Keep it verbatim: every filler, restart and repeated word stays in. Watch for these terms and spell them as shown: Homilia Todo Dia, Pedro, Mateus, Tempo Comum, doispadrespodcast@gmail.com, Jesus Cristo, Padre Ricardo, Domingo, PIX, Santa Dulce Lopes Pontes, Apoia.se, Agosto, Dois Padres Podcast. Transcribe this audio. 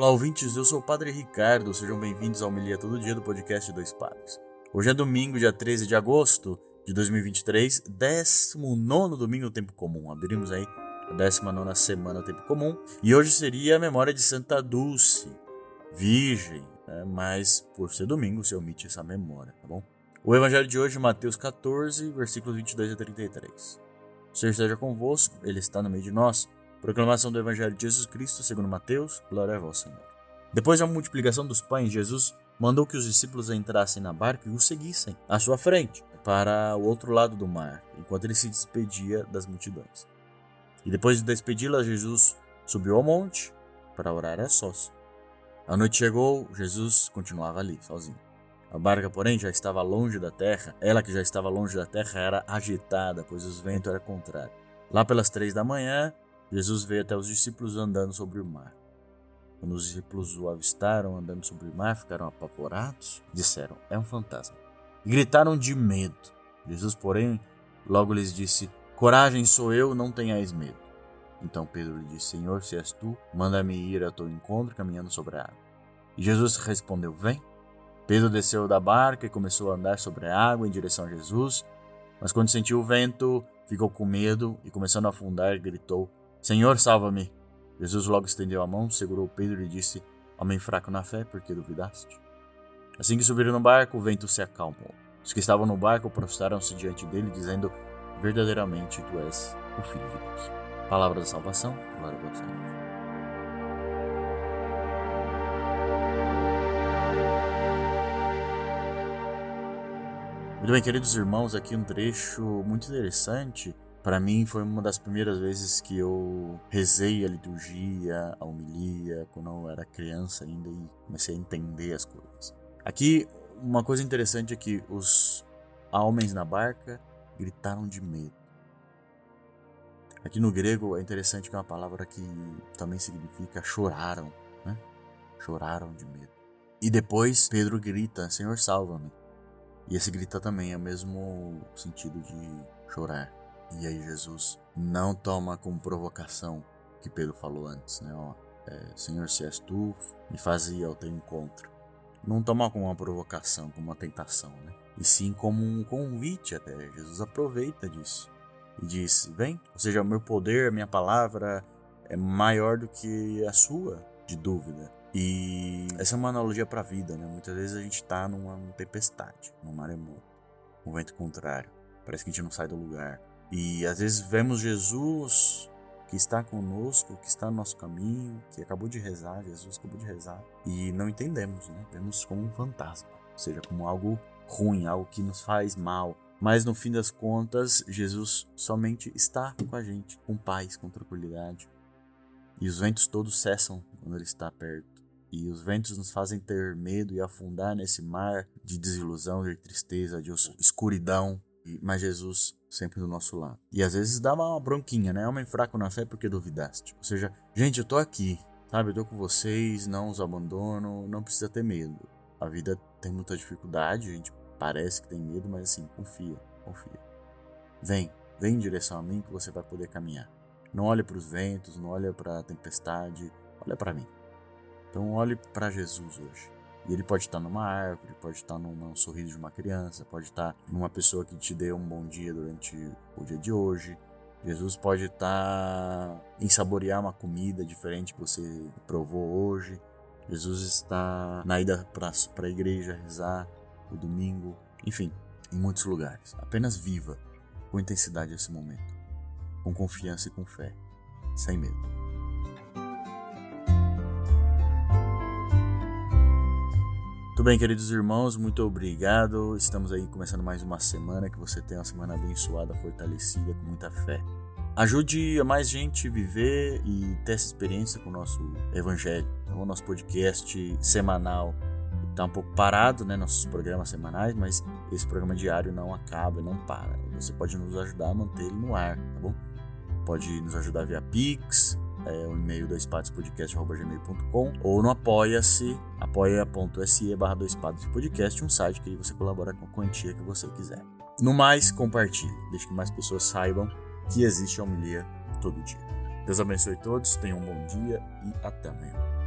Olá, ouvintes, eu sou o Padre Ricardo, sejam bem-vindos ao Homilia Todo Dia do podcast Dois Padres. Hoje é domingo, dia treze de agosto de dois mil e vinte e três, décimo nono domingo do Tempo Comum. Abrimos aí a décima nona semana do Tempo Comum e hoje seria a memória de Santa Dulce, virgem, né? Mas por ser domingo se omite essa memória, tá bom? O evangelho de hoje é Mateus catorze, versículos vinte e dois a trinta e três. O Senhor esteja convosco, Ele está no meio de nós. Proclamação do evangelho de Jesus Cristo segundo Mateus, glória a vós, Senhor. Depois da multiplicação dos pães, Jesus mandou que os discípulos entrassem na barca e o seguissem à sua frente, para o outro lado do mar, enquanto ele se despedia das multidões. E depois de despedi-las, Jesus subiu ao monte para orar a sós. A noite chegou, Jesus continuava ali, sozinho. A barca, porém, já estava longe da terra. Ela que já estava longe da terra era agitada, pois o vento era contrário. Lá pelas três da manhã, Jesus veio até os discípulos andando sobre o mar. Quando os discípulos o avistaram andando sobre o mar, ficaram apavorados, disseram, é um fantasma. E gritaram de medo. Jesus, porém, logo lhes disse, coragem, sou eu, não tenhais medo. Então Pedro lhe disse, Senhor, se és tu, manda-me ir a teu encontro caminhando sobre a água. E Jesus respondeu, vem. Pedro desceu da barca e começou a andar sobre a água em direção a Jesus, mas quando sentiu o vento, ficou com medo e, começando a afundar, gritou, Senhor, salva-me. Jesus logo estendeu a mão, segurou Pedro e disse, homem fraco na fé, por que duvidaste? Assim que subiram no barco, o vento se acalmou. Os que estavam no barco prostraram-se diante dele, dizendo, verdadeiramente tu és o Filho de Deus. Palavra da salvação, glória a Deus, Senhor. Muito bem, queridos irmãos, aqui um trecho muito interessante. Para mim foi uma das primeiras vezes que eu rezei a liturgia, a homilia, quando eu era criança ainda e comecei a entender as coisas. Aqui uma coisa interessante é que os homens na barca gritaram de medo. Aqui no grego é interessante que é uma palavra que também significa choraram, né? Choraram de medo. E depois Pedro grita, Senhor, salva-me. E esse gritar também é o mesmo sentido de chorar. E aí Jesus não toma como provocação que Pedro falou antes, né? Ó, é, Senhor, se és tu, me faz ir ao teu encontro. Não toma como uma provocação, como uma tentação, né? E sim como um convite até. Jesus aproveita disso e diz, vem. Ou seja, o meu poder, a minha palavra é maior do que a sua, de dúvida. E essa é uma analogia para a vida, né? Muitas vezes a gente está numa, numa tempestade, num maremoto, um vento contrário. Parece que a gente não sai do lugar. E às vezes vemos Jesus que está conosco, que está no nosso caminho, que acabou de rezar, Jesus acabou de rezar. E não entendemos, né? Vemos como um fantasma, ou seja, como algo ruim, algo que nos faz mal. Mas no fim das contas, Jesus somente está com a gente, com paz, com tranquilidade. E os ventos todos cessam quando Ele está perto. E os ventos nos fazem ter medo e afundar nesse mar de desilusão, de tristeza, de escuridão. Mas Jesus sempre do nosso lado. E às vezes dá uma bronquinha, né? Homem fraco na fé, porque duvidaste? Ou seja, gente, eu tô aqui, sabe? Eu tô com vocês, não os abandono, não precisa ter medo. A vida tem muita dificuldade, a gente parece que tem medo, mas assim, confia, confia. Vem, vem em direção a mim que você vai poder caminhar. Não olhe para os ventos, não olhe para a tempestade, olha para mim. Então olhe para Jesus hoje. E ele pode estar numa árvore, pode estar num, num sorriso de uma criança, pode estar numa pessoa que te dê um bom dia durante o dia de hoje. Jesus pode estar em saborear uma comida diferente que você provou hoje. Jesus está na ida para a igreja rezar o domingo. Enfim, em muitos lugares. Apenas viva com intensidade esse momento, com confiança e com fé, sem medo. Muito bem, queridos irmãos, muito obrigado. Estamos aí começando mais uma semana, que você tenha uma semana abençoada, fortalecida, com muita fé. Ajude a mais gente a viver e ter essa experiência com o nosso evangelho. Então, o nosso podcast semanal está um pouco parado, né? Nossos programas semanais, mas esse programa diário não acaba, não para. Você pode nos ajudar a manter ele no ar, tá bom? Pode nos ajudar via PIX. É o e-mail dois padres podcast arroba gmail ponto com ou no Apoia-se, apoia.se barra dois padres podcast, um site que você colabora com a quantia que você quiser. No mais, compartilhe, deixe que mais pessoas saibam que existe a homilia todo dia. Deus abençoe todos, tenham um bom dia e até amanhã.